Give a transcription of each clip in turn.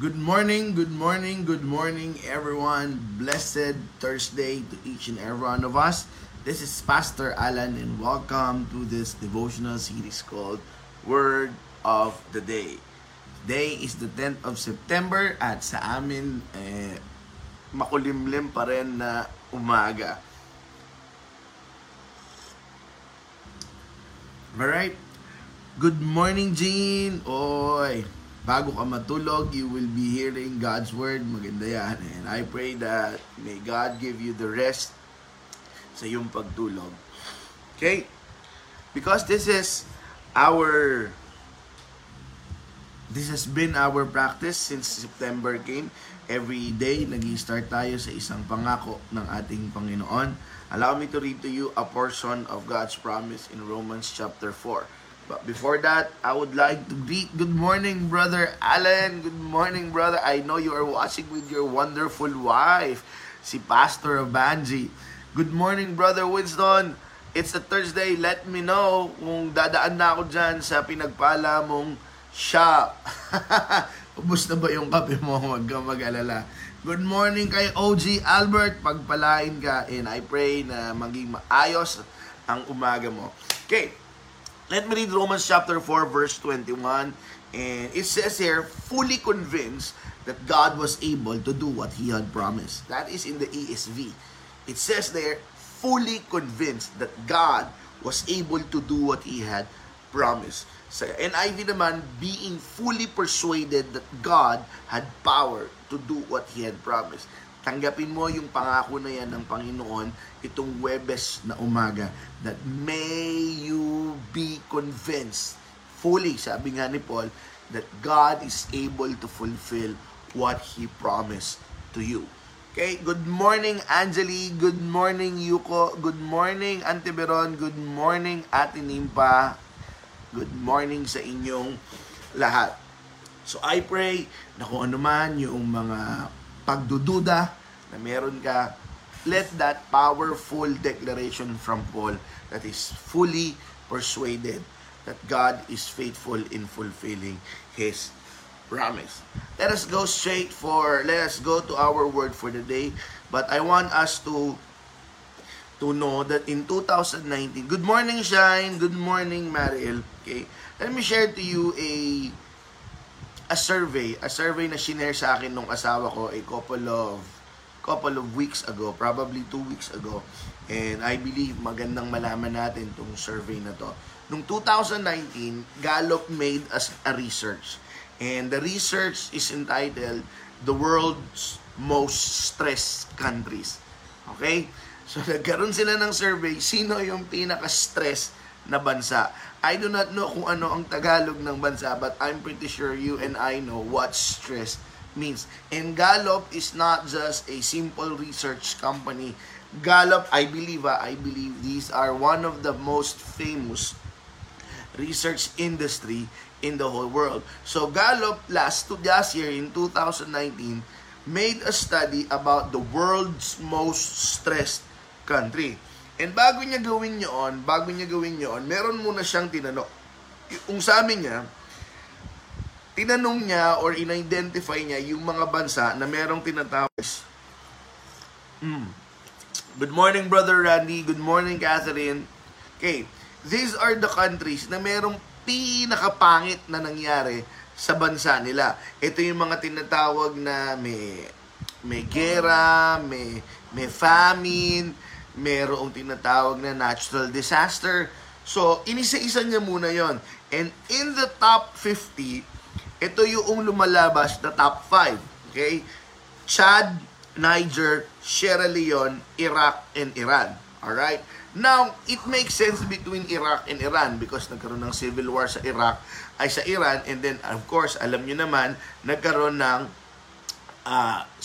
Good morning everyone. Blessed Thursday to each and every one of us. This is Pastor Alan and welcome to this devotional series called Word of the Day. Today is the 10th of September at sa amin makulimlim pa rin na umaga. Alright, good morning Jean. Oy! Bago ka matulog, you will be hearing God's Word. Maganda yan. And I pray that may God give you the rest sa iyong pagtulog. Okay? Because this has been our practice since September came. Every day, nag-i-start tayo sa isang pangako ng ating Panginoon. Allow me to read to you a portion of God's promise in Romans chapter 4. But before that, I would like to greet, good morning, Brother Alan. Good morning, brother. I know you are watching with your wonderful wife, si Pastor Banji. Good morning, Brother Winston. It's a Thursday. Let me know kung dadaan na ako dyan sa pinagpala mong shop. Ubus na ba yung kape mo? Huwag kang mag-alala. Good morning kay OG Albert. Pagpalain ka. And I pray na maging maayos ang umaga mo. Okay. Let me read Romans chapter 4, verse 21. And it says here, fully convinced that God was able to do what He had promised. That is in the ESV. It says there, fully convinced that God was able to do what He had promised. Sa NIV naman, being fully persuaded that God had power to do what He had promised. Tanggapin mo yung pangako na yan ng Panginoon itong Huwebes na umaga. That may you be convinced fully, sabi nga ni Paul, that God is able to fulfill what He promised to you. Okay, good morning Anjali, good morning Yuko, good morning Ante Beron, good morning Ate Nimpa, good morning sa inyong lahat. So I pray na kung ano man yung mga pagdududa na meron ka, let that powerful declaration from Paul that is fully persuaded that God is faithful in fulfilling His promise. Let us go to our word for the day. But I want us to know that in 2019, good morning Shine, good morning Mariel. Okay, let me share to you a survey na shinare sa akin nung asawa ko a couple of weeks ago, probably 2 weeks ago. And I believe magandang malaman natin tong survey na to. Nung 2019, Gallup made us a research. And the research is entitled, The World's Most Stressed Countries. Okay? So nagkaroon sila ng survey, sino yung pinaka-stress na bansa. I do not know kung ano ang Tagalog ng bansa, but I'm pretty sure you and I know what stress means. And Gallup is not just a simple research company. Gallup, I believe these are one of the most famous research industry in the whole world. So Gallup last year in 2019 made a study about the world's most stressed country. And bago niya gawin yon, meron muna siyang tinanong. Kung sabi niya, tinanong niya or in-identify niya yung mga bansa na merong tinatawag. Good morning, Brother Randy. Good morning, Catherine. Okay, these are the countries na merong pinakapangit na nangyari sa bansa nila. Ito yung mga tinatawag na may gera, may famine, merong tinatawag na natural disaster. So, inisa-isa niya muna yon. And in the top 50, ito yung lumalabas na top 5. Okay? Chad, Niger, Sierra Leone, Iraq, and Iran. Alright? Now, it makes sense between Iraq and Iran because nagkaroon ng civil war sa Iraq ay sa Iran. And then, of course, alam nyo naman, nagkaroon ng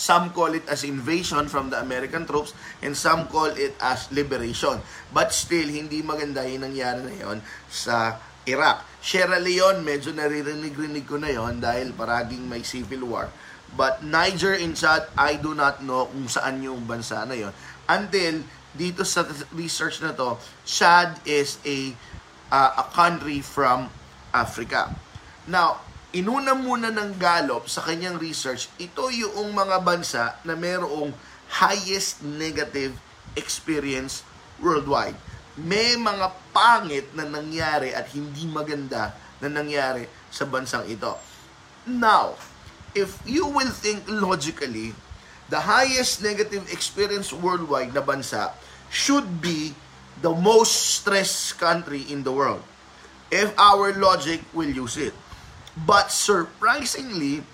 some call it as invasion from the American troops and some call it as liberation. But still, hindi maganda yung nangyari na yun sa Iraq. Sierra Leone, medyo naririnig-rinig ko na yun dahil paraging may civil war. But Niger and Chad, I do not know kung saan yung bansa na yun. Until dito sa research na to, Chad is a country from Africa. Now, inuna muna ng Gallup sa kanyang research, ito yung mga bansa na merong highest negative experience worldwide. May mga pangit na nangyari at hindi maganda na nangyari sa bansang ito. Now, if you will think logically, the highest negative experience worldwide na bansa should be the most stressed country in the world, if our logic will use it. But surprisingly,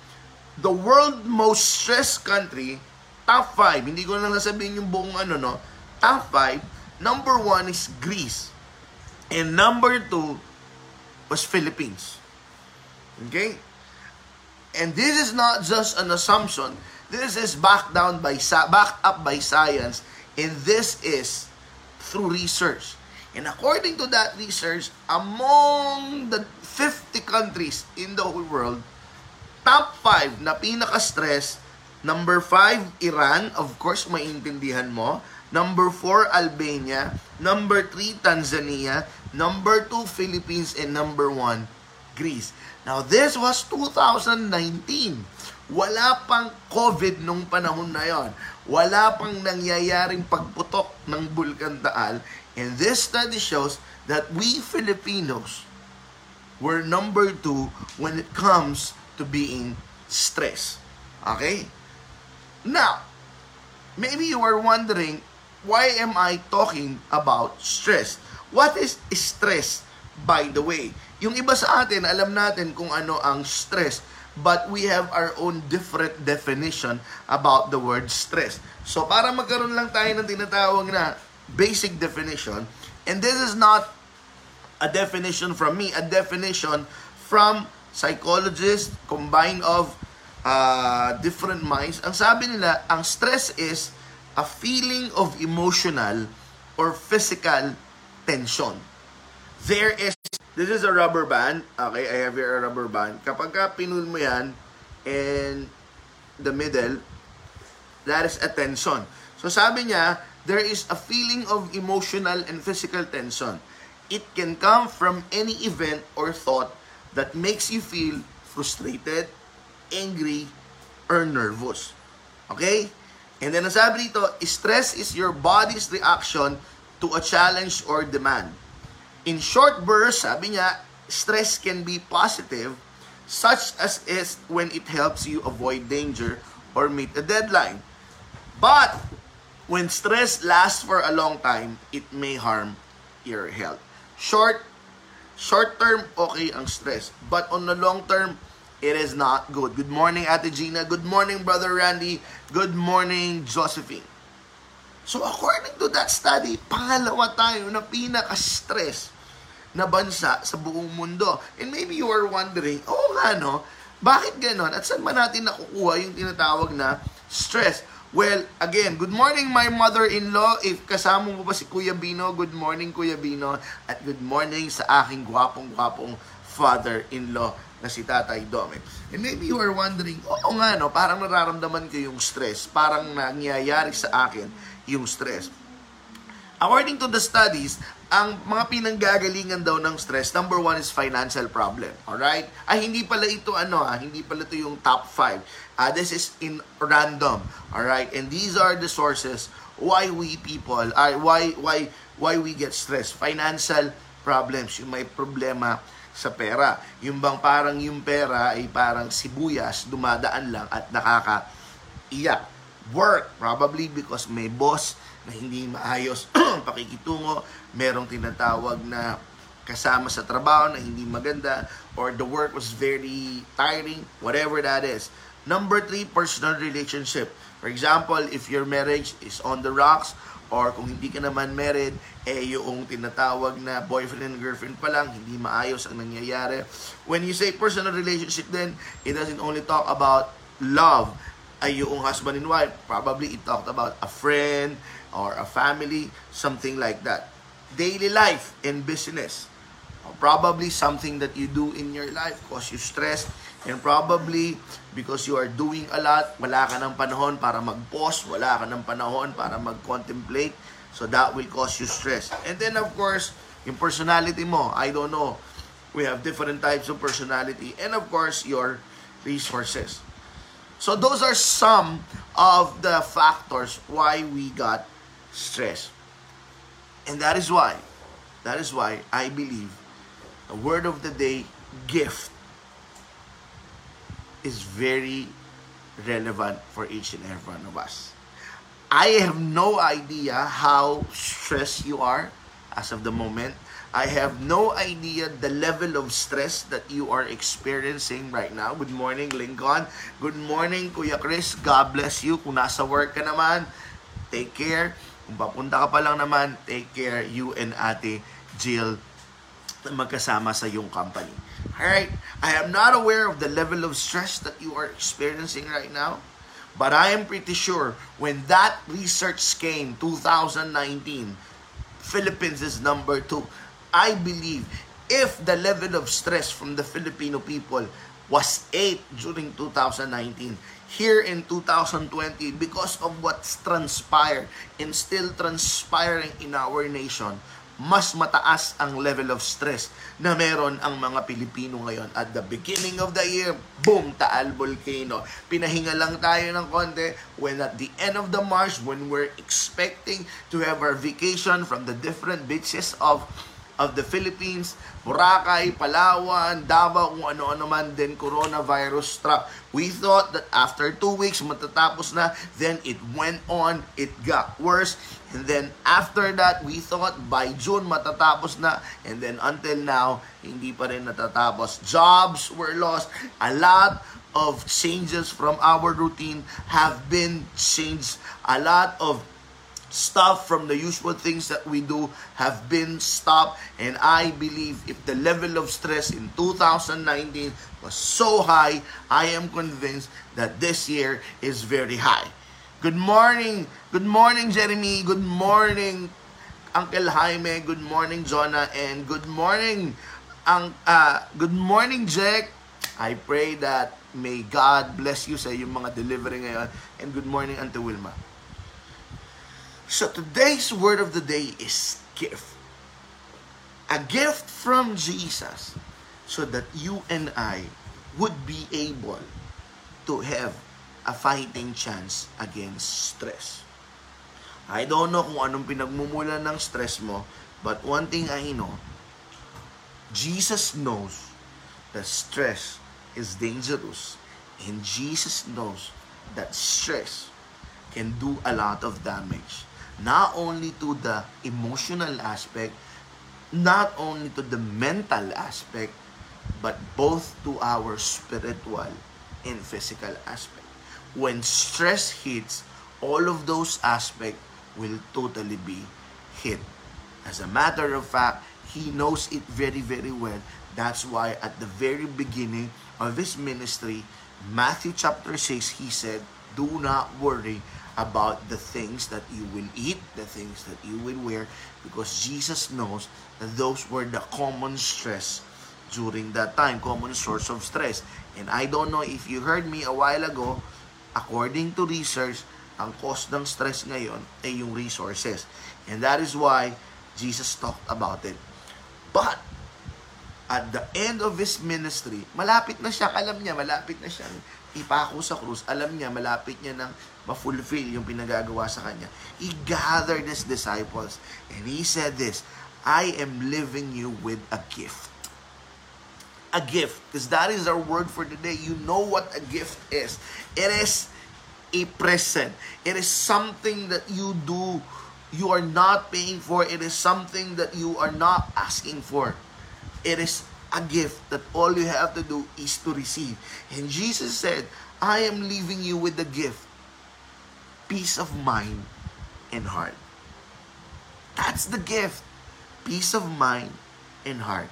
the world most stressed country, top 5, hindi ko na lang sabihin yung buong top 5, number 1 is Greece. And number 2 was Philippines. Okay? And this is not just an assumption. This is backed up by science. And this is through research. And according to that research, among the 50 countries in the whole world, top 5 na pinaka-stress, number 5, Iran, of course, maintindihan mo. Number 4, Albania. Number 3, Tanzania. Number 2, Philippines. And number 1, Greece. Now, this was 2019. Wala pang COVID nung panahon na yon. Wala pang nangyayaring pagputok ng Bulkan Taal. And this study shows that we Filipinos were number 2 when it comes to being stressed. Okay? Now, maybe you are wondering, why am I talking about stress? What is stress, by the way? Yung iba sa atin, alam natin kung ano ang stress. But we have our own different definition about the word stress. So, para magkaroon lang tayo ng tinatawag na basic definition, and this is not a definition from me, a definition from psychologists combined of different minds. Ang sabi nila, ang stress is a feeling of emotional or physical tension. This is a rubber band. Okay, I have here a rubber band. Kapag ka pinul mo yan, and the middle, that is a tension. So sabi niya, there is a feeling of emotional and physical tension. It can come from any event or thought that makes you feel frustrated, angry, or nervous. Okay? And then nasabi dito, stress is your body's reaction to a challenge or demand. In short bursts, sabi niya, stress can be positive, such as is when it helps you avoid danger or meet a deadline. But when stress lasts for a long time, it may harm your health. Short term, okay ang stress. But on the long term, it is not good. Good morning, Ate Gina. Good morning, Brother Randy. Good morning, Josephine. So according to that study, pangalawa tayo na pinaka-stress na bansa sa buong mundo. And maybe you are wondering, oh nga no, bakit ganon? At saan ba natin nakukuha yung tinatawag na stress? Well, again, good morning my mother-in-law. If kasama mo pa si Kuya Bino, good morning Kuya Bino. At good morning sa aking gwapong-gwapong father-in-law na si Tatay Dome. And maybe you are wondering, oo nga no, parang nararamdaman ko yung stress. Parang nangyayari sa akin yung stress. According to the studies, ang mga pinanggagalingan daw ng stress, number 1 is financial problem. Alright? Hindi pala ito hindi pala ito yung top 5. This is in random. Alright? And these are the sources why we people, why we get stressed. Financial problems, yung may problema sa pera. Yung bang parang yung pera ay parang sibuyas, dumadaan lang at nakakaiyak. Work, probably because may boss na hindi maayos pakikitungo, merong tinatawag na kasama sa trabaho na hindi maganda, or the work was very tiring, whatever that is. Number 3, personal relationship. For example, if your marriage is on the rocks, or kung hindi ka naman married, yung tinatawag na boyfriend and girlfriend pa lang, hindi maayos ang nangyayari. When you say personal relationship then, it doesn't only talk about love, ay yung husband and wife. Probably it talked about a friend, or a family, something like that. Daily life and business. Or probably something that you do in your life cause you stress, and probably because you are doing a lot, wala ka ng panahon para mag-pause, wala ka ng panahon para mag-contemplate, so that will cause you stress. And then of course, yung personality mo, I don't know, We have different types of personality, and of course, your resources. So those are some of the factors why we got stress. And that is why I believe the word of the day, gift, is very relevant for each and every one of us. I have no idea how stressed you are as of the moment. I have no idea the level of stress that you are experiencing right now. Good morning, Lincoln. Good morning, Kuya Chris. God bless you. Kung nasa work ka naman, take care. Kung papunta ka pa lang naman, take care. You and Ate Jill magkasama sa iyong company. Alright? I am not aware of the level of stress that you are experiencing right now. But I am pretty sure when that research came 2019, Philippines is number 2. I believe if the level of stress from the Filipino people was 8 during 2019, here in 2020, because of what's transpired and still transpiring in our nation, mas mataas ang level of stress na meron ang mga Pilipino ngayon. At the beginning of the year, boom, Taal Volcano. Pinahinga lang tayo ng konti. When at the end of the March, when we're expecting to have our vacation from the different beaches of the Philippines, Boracay, Palawan, Davao, kung ano-ano man, then coronavirus struck. We thought that after 2 weeks, matatapos na, then it went on, it got worse, and then after that, we thought by June, matatapos na, and then until now, hindi pa rin natatapos. Jobs were lost. A lot of changes from our routine have been changed. A lot of stuff from the usual things that we do have been stopped. And I believe if the level of stress in 2019 was so high, I am convinced that this year is very high. Good morning Jeremy, good morning Uncle Jaime, good morning Jonah, and good morning Jack. I pray that may God bless you sa yung mga delivery ngayon, and good morning Auntie Wilma. So today's word of the day is gift. A gift from Jesus so that you and I would be able to have a fighting chance against stress. I don't know kung anong pinagmumulan ng stress mo, but one thing I know, Jesus knows that stress is dangerous, and Jesus knows that stress can do a lot of damage. Not only to the emotional aspect, not only to the mental aspect, but both to our spiritual and physical aspect. When stress hits, all of those aspects will totally be hit. As a matter of fact, He knows it very, very well. That's why at the very beginning of His ministry, Matthew chapter 6, He said, "Do not worry about the things that you will eat, the things that you will wear," because Jesus knows that those were the common stress during that time, common source of stress. And I don't know if you heard me a while ago, according to research, ang cause ng stress ngayon ay yung resources. And that is why Jesus talked about it. But at the end of His ministry, malapit na siya, alam niya, malapit na siya ipako sa krus, alam niya, malapit niya nang ma-fulfill yung pinagagawa sa kanya. He gathered His disciples and He said this, "I am leaving you with a gift." A gift, because that is our word for today. You know what a gift is. It is a present. It is something that you do, you are not paying for. It is something that you are not asking for. It is a gift that all you have to do is to receive. And Jesus said, "I am leaving you with the gift, peace of mind and heart." That's the gift, peace of mind and heart.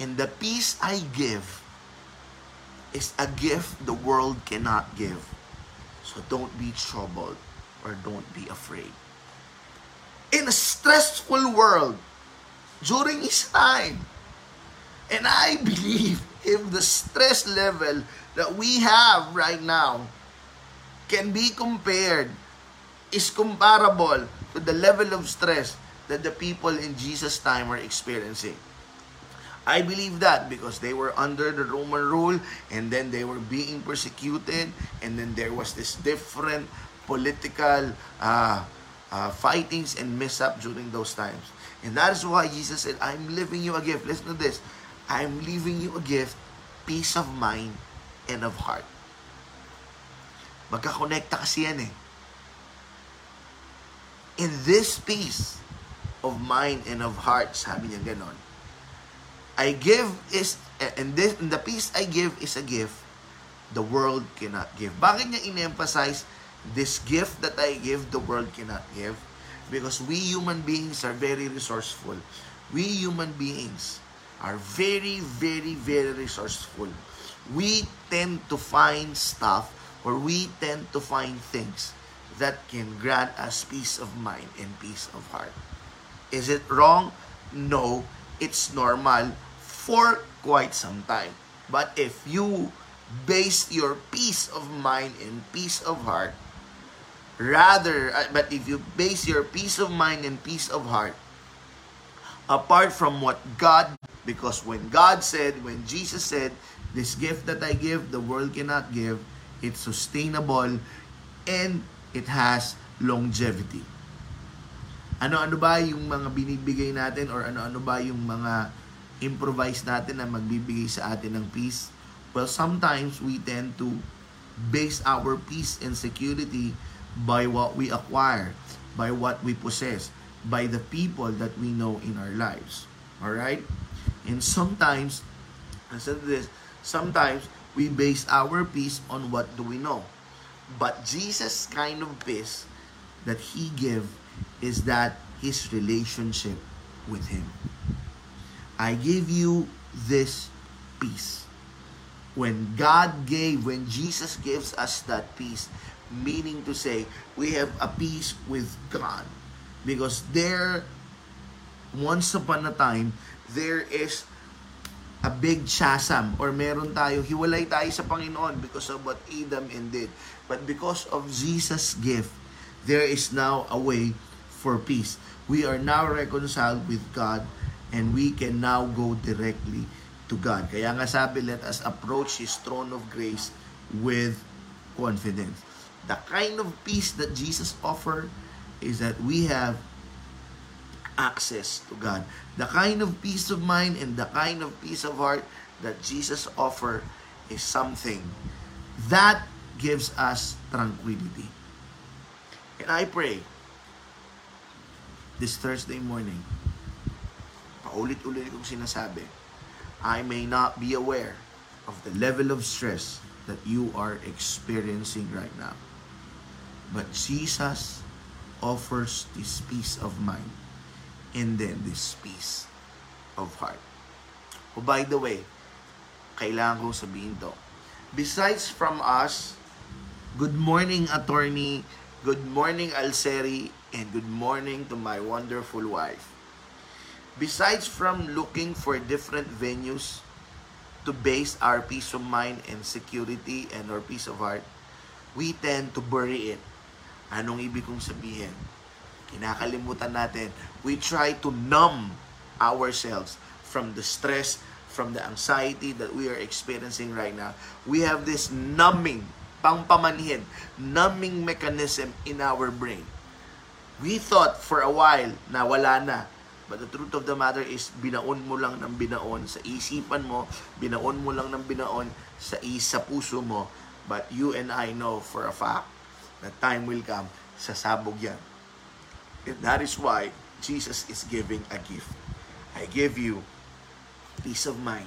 And the peace I give is a gift the world cannot give. So don't be troubled or don't be afraid. In a stressful world, during His time, and I believe if the stress level that we have right now can be compared, is comparable to the level of stress that the people in Jesus' time were experiencing. I believe that because they were under the Roman rule and then they were being persecuted and then there was this different political fightings and mishap during those times. And that is why Jesus said, I'm leaving you a gift. Listen to this. I'm leaving you a gift, peace of mind and of heart. Magkakonekta kasi yan eh. In this peace of mind and of heart, sabi niya ganon, I give is, and this, and the peace I give is a gift the world cannot give. Bakit niya in-emphasize this gift that I give, the world cannot give? Because we human beings are very resourceful. We human beings are very, very, very resourceful. We tend to find stuff or we tend to find things that can grant us peace of mind and peace of heart. Is it wrong? No, it's normal for quite some time. But if you base your peace of mind and peace of heart, apart from what God, because when God said, when Jesus said, this gift that I give, the world cannot give, it's sustainable and it has longevity. Ano-ano ba yung mga binibigay natin or ano-ano ba yung mga improvise natin na magbibigay sa atin ng peace? Well, sometimes we tend to base our peace and security by what we acquire, by what we possess, by the people that we know in our lives. Alright? And sometimes, sometimes we base our peace on what do we know. But Jesus' kind of peace that He gave is that His relationship with Him. I give you this peace. When God gave, when Jesus gives us that peace, meaning to say, we have a peace with God. Because there, once upon a time, there is a big chasm or meron tayo, hiwalay tayo sa Panginoon because of what Adam and did. But because of Jesus' gift, there is now a way for peace. We are now reconciled with God and we can now go directly to God. Kaya nga sabi, let us approach His throne of grace with confidence. The kind of peace that Jesus offered is that we have access to God. The kind of peace of mind and the kind of peace of heart that Jesus offers is something that gives us tranquility. And I pray this Thursday morning, paulit-ulit kong sinasabi, I may not be aware of the level of stress that you are experiencing right now. But Jesus offers this peace of mind and then this peace of heart. Oh, by the way, kailangan kong sabihin to. Besides from us, good morning, attorney, good morning, Alseri, and good morning to my wonderful wife. Besides from looking for different venues to base our peace of mind and security and our peace of heart, we tend to bury it. Anong ibig kong sabihin? Kinakalimutan natin. We try to numb ourselves from the stress, from the anxiety that we are experiencing right now. We have this numbing, pangpamanhin, numbing mechanism in our brain. We thought for a while na wala na. But the truth of the matter is, binaon mo lang ng binaon sa isipan mo, binaon mo lang ng binaon sa puso mo. But you and I know for a fact that time will come, sasabog yan. And that is why Jesus is giving a gift. I give you peace of mind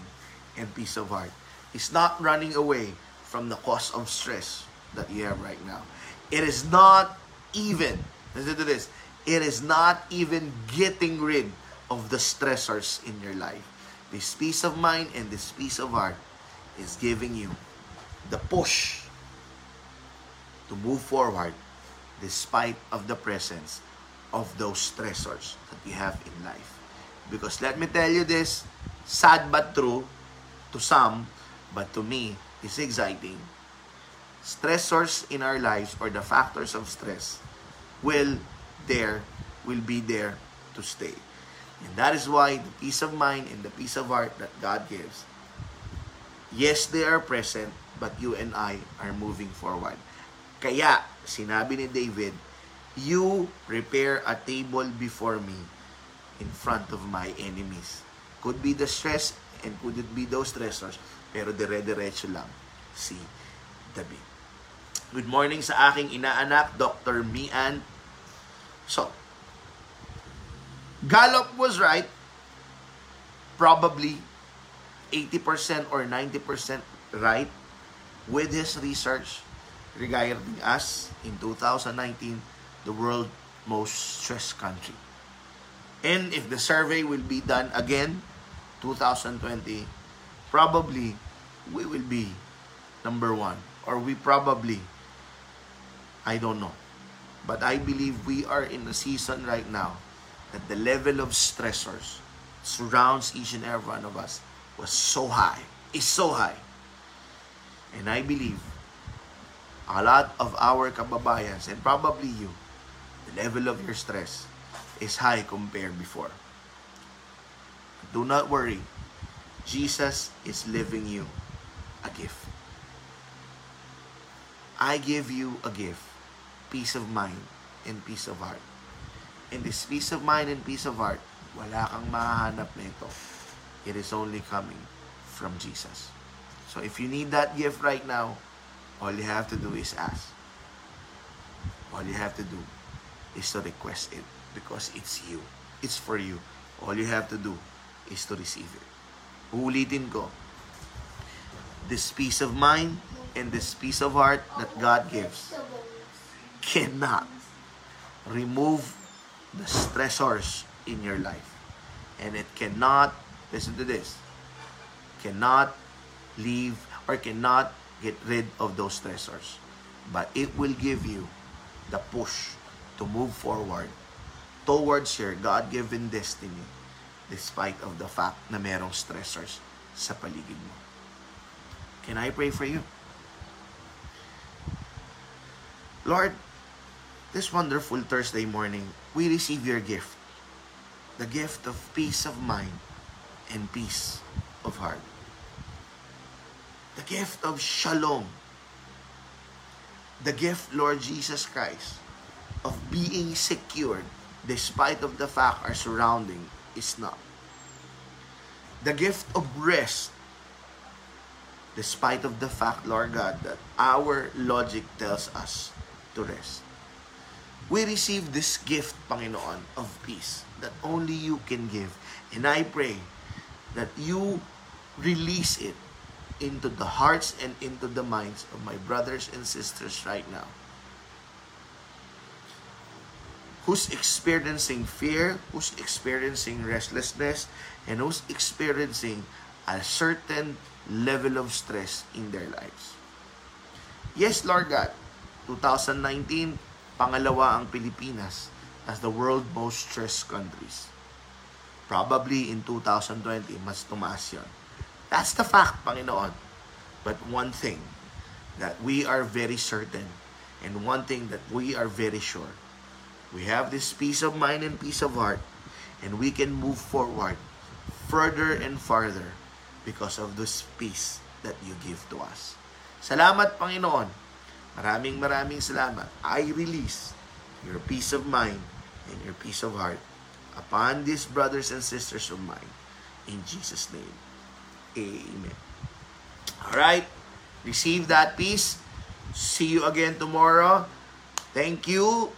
and peace of heart. It's not running away from the cause of stress that you have right now. It is not even, listen to this, it is not even getting rid of the stressors in your life. This peace of mind and this peace of heart is giving you the push to move forward despite of the presence of those stressors that we have in life. Because let me tell you this, sad but true to some, but to me, it's exciting. Stressors in our lives or the factors of stress will be there to stay. And that is why the peace of mind and the peace of heart that God gives, yes, they are present, but you and I are moving forward. Kaya, sinabi ni David, you prepare a table before me in front of my enemies. Could be the stress and could it be those stressors, pero dire-diretso lang si David. Good morning sa aking inaanak, Dr. Mian. So, Gallup was right. Probably 80% or 90% right with his research regarding us in 2019, the world's most stressed country. And if the survey will be done again, 2020, probably we will be number one. Or we probably, I don't know. But I believe we are in a season right now that the level of stressors surrounds each and every one of us was so high, is so high. And I believe a lot of our kababayans, and probably you, the level of your stress is high compared before. Do not worry. Jesus is leaving you a gift. I give you a gift, peace of mind and peace of heart. And this peace of mind and peace of heart, wala kang mahahanap nito. It is only coming from Jesus. So if you need that gift right now, all you have to do is ask. All you have to do is to request it because it's you. It's for you. All you have to do is to receive it. Uulitin ko. This peace of mind and this peace of heart that God gives cannot remove the stressors in your life. And it cannot, listen to this, cannot leave or cannot get rid of those stressors. But it will give you the push to move forward towards your God-given destiny despite of the fact na merong stressors sa paligid mo. Can I pray for you? Lord, this wonderful Thursday morning, we receive your gift. The gift of peace of mind and peace of heart. The gift of shalom. The gift, Lord Jesus Christ, of being secured despite of the fact our surrounding is not. The gift of rest despite of the fact, Lord God, that our logic tells us to rest. We receive this gift, Panginoon, of peace that only you can give. And I pray that you release it into the hearts and into the minds of my brothers and sisters right now, who's experiencing fear, who's experiencing restlessness, and who's experiencing a certain level of stress in their lives. Yes, Lord God, 2019, pangalawa ang Pilipinas as the world's most stressed countries. Probably in 2020, mas tumaas yun. That's the fact, Panginoon. But one thing that we are very certain and one thing that we are very sure, we have this peace of mind and peace of heart, and we can move forward further and farther because of this peace that you give to us. Salamat, Panginoon. Maraming salamat. I release your peace of mind and your peace of heart upon these brothers and sisters of mine. In Jesus' name, amen. Alright, receive that peace. See you again tomorrow. Thank you.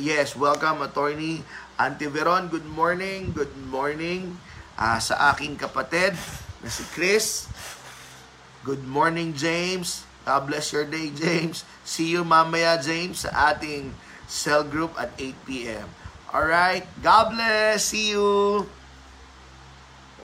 Yes, welcome, Attorney Antiveron. Good morning. Good morning sa aking kapatid na si Chris. Good morning, James. God bless your day, James. See you mamaya, James, sa ating cell group at 8 p.m. Alright, God bless. See you.